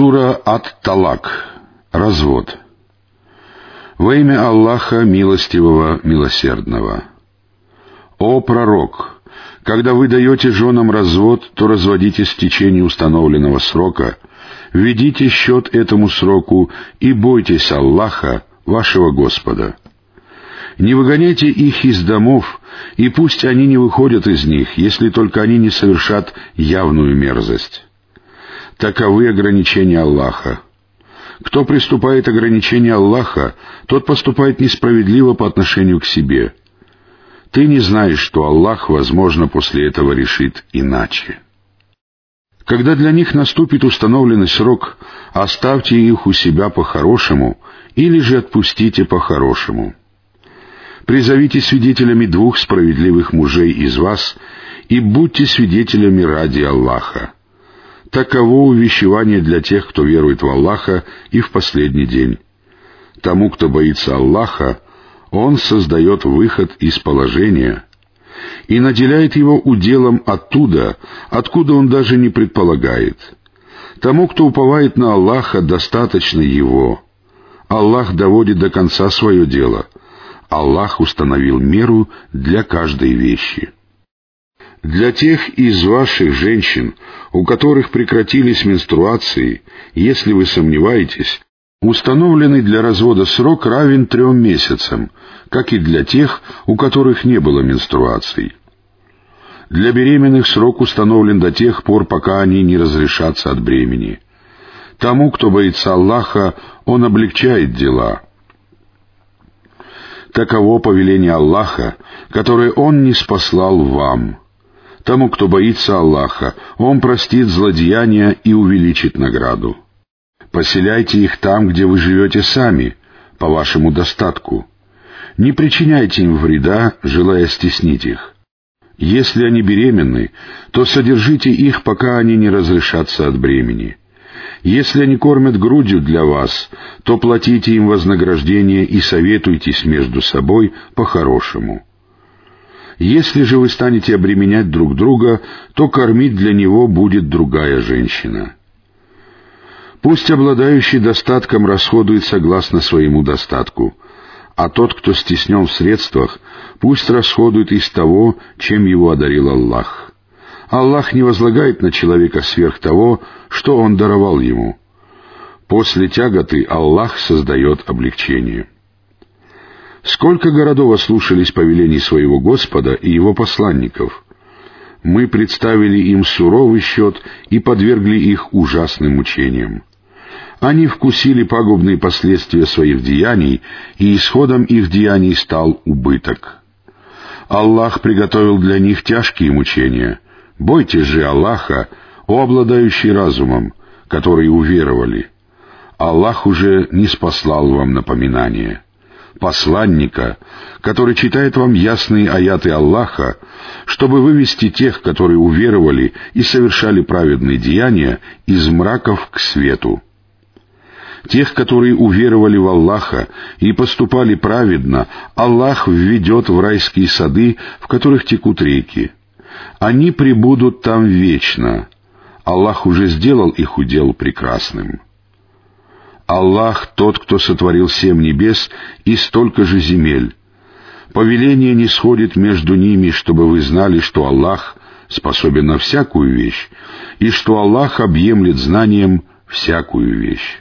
Сура От Талак. Развод. Во имя Аллаха Милостивого, Милосердного. О пророк! Когда вы даете женам развод, то разводитесь в течение установленного срока, ведите счет этому сроку и бойтесь Аллаха, вашего Господа. Не выгоняйте их из домов, и пусть они не выходят из них, если только они не совершат явную мерзость. Таковы ограничения Аллаха. Кто приступает к ограничению Аллаха, тот поступает несправедливо по отношению к себе. Ты не знаешь, что Аллах, возможно, после этого решит иначе. Когда для них наступит установленный срок, оставьте их у себя по-хорошему или же отпустите по-хорошему. Призовите свидетелями двух справедливых мужей из вас и будьте свидетелями ради Аллаха. Таково увещевание для тех, кто верует в Аллаха и в последний день. Тому, кто боится Аллаха, Он создает выход из положения и наделяет его уделом оттуда, откуда он даже не предполагает. Тому, кто уповает на Аллаха, достаточно его. Аллах доводит до конца свое дело. Аллах установил меру для каждой вещи. Для тех из ваших женщин, у которых прекратились менструации, если вы сомневаетесь, установленный для развода срок равен 3 месяцам, как и для тех, у которых не было менструаций. Для беременных срок установлен до тех пор, пока они не разрешатся от бремени. Тому, кто боится Аллаха, Он облегчает дела. Таково повеление Аллаха, которое Он ниспослал вам. Тому, кто боится Аллаха, Он простит злодеяния и увеличит награду. Поселяйте их там, где вы живете сами, по вашему достатку. Не причиняйте им вреда, желая стеснить их. Если они беременны, то содержите их, пока они не разрешатся от бремени. Если они кормят грудью для вас, то платите им вознаграждение и советуйтесь между собой по-хорошему. Если же вы станете обременять друг друга, то кормить для него будет другая женщина. Пусть обладающий достатком расходует согласно своему достатку, а тот, кто стеснен в средствах, пусть расходует из того, чем его одарил Аллах. Аллах не возлагает на человека сверх того, что Он даровал ему. После тяготы Аллах создает облегчение. Сколько городов ослушались повелений своего Господа и Его посланников? Мы представили им суровый счет и подвергли их ужасным мучениям. Они вкусили пагубные последствия своих деяний, и исходом их деяний стал убыток. Аллах приготовил для них тяжкие мучения. Бойтесь же Аллаха, о обладающий разумом, которые уверовали. Аллах уже ниспослал вам напоминание. Посланника, который читает вам ясные аяты Аллаха, чтобы вывести тех, которые уверовали и совершали праведные деяния, из мраков к свету. Тех, которые уверовали в Аллаха и поступали праведно, Аллах введет в райские сады, в которых текут реки. Они пребудут там вечно. Аллах уже сделал их удел прекрасным. Аллах — тот, кто сотворил 7 небес и столько же земель. Повеление не сходит между ними, чтобы вы знали, что Аллах способен на всякую вещь, и что Аллах объемлет знанием всякую вещь.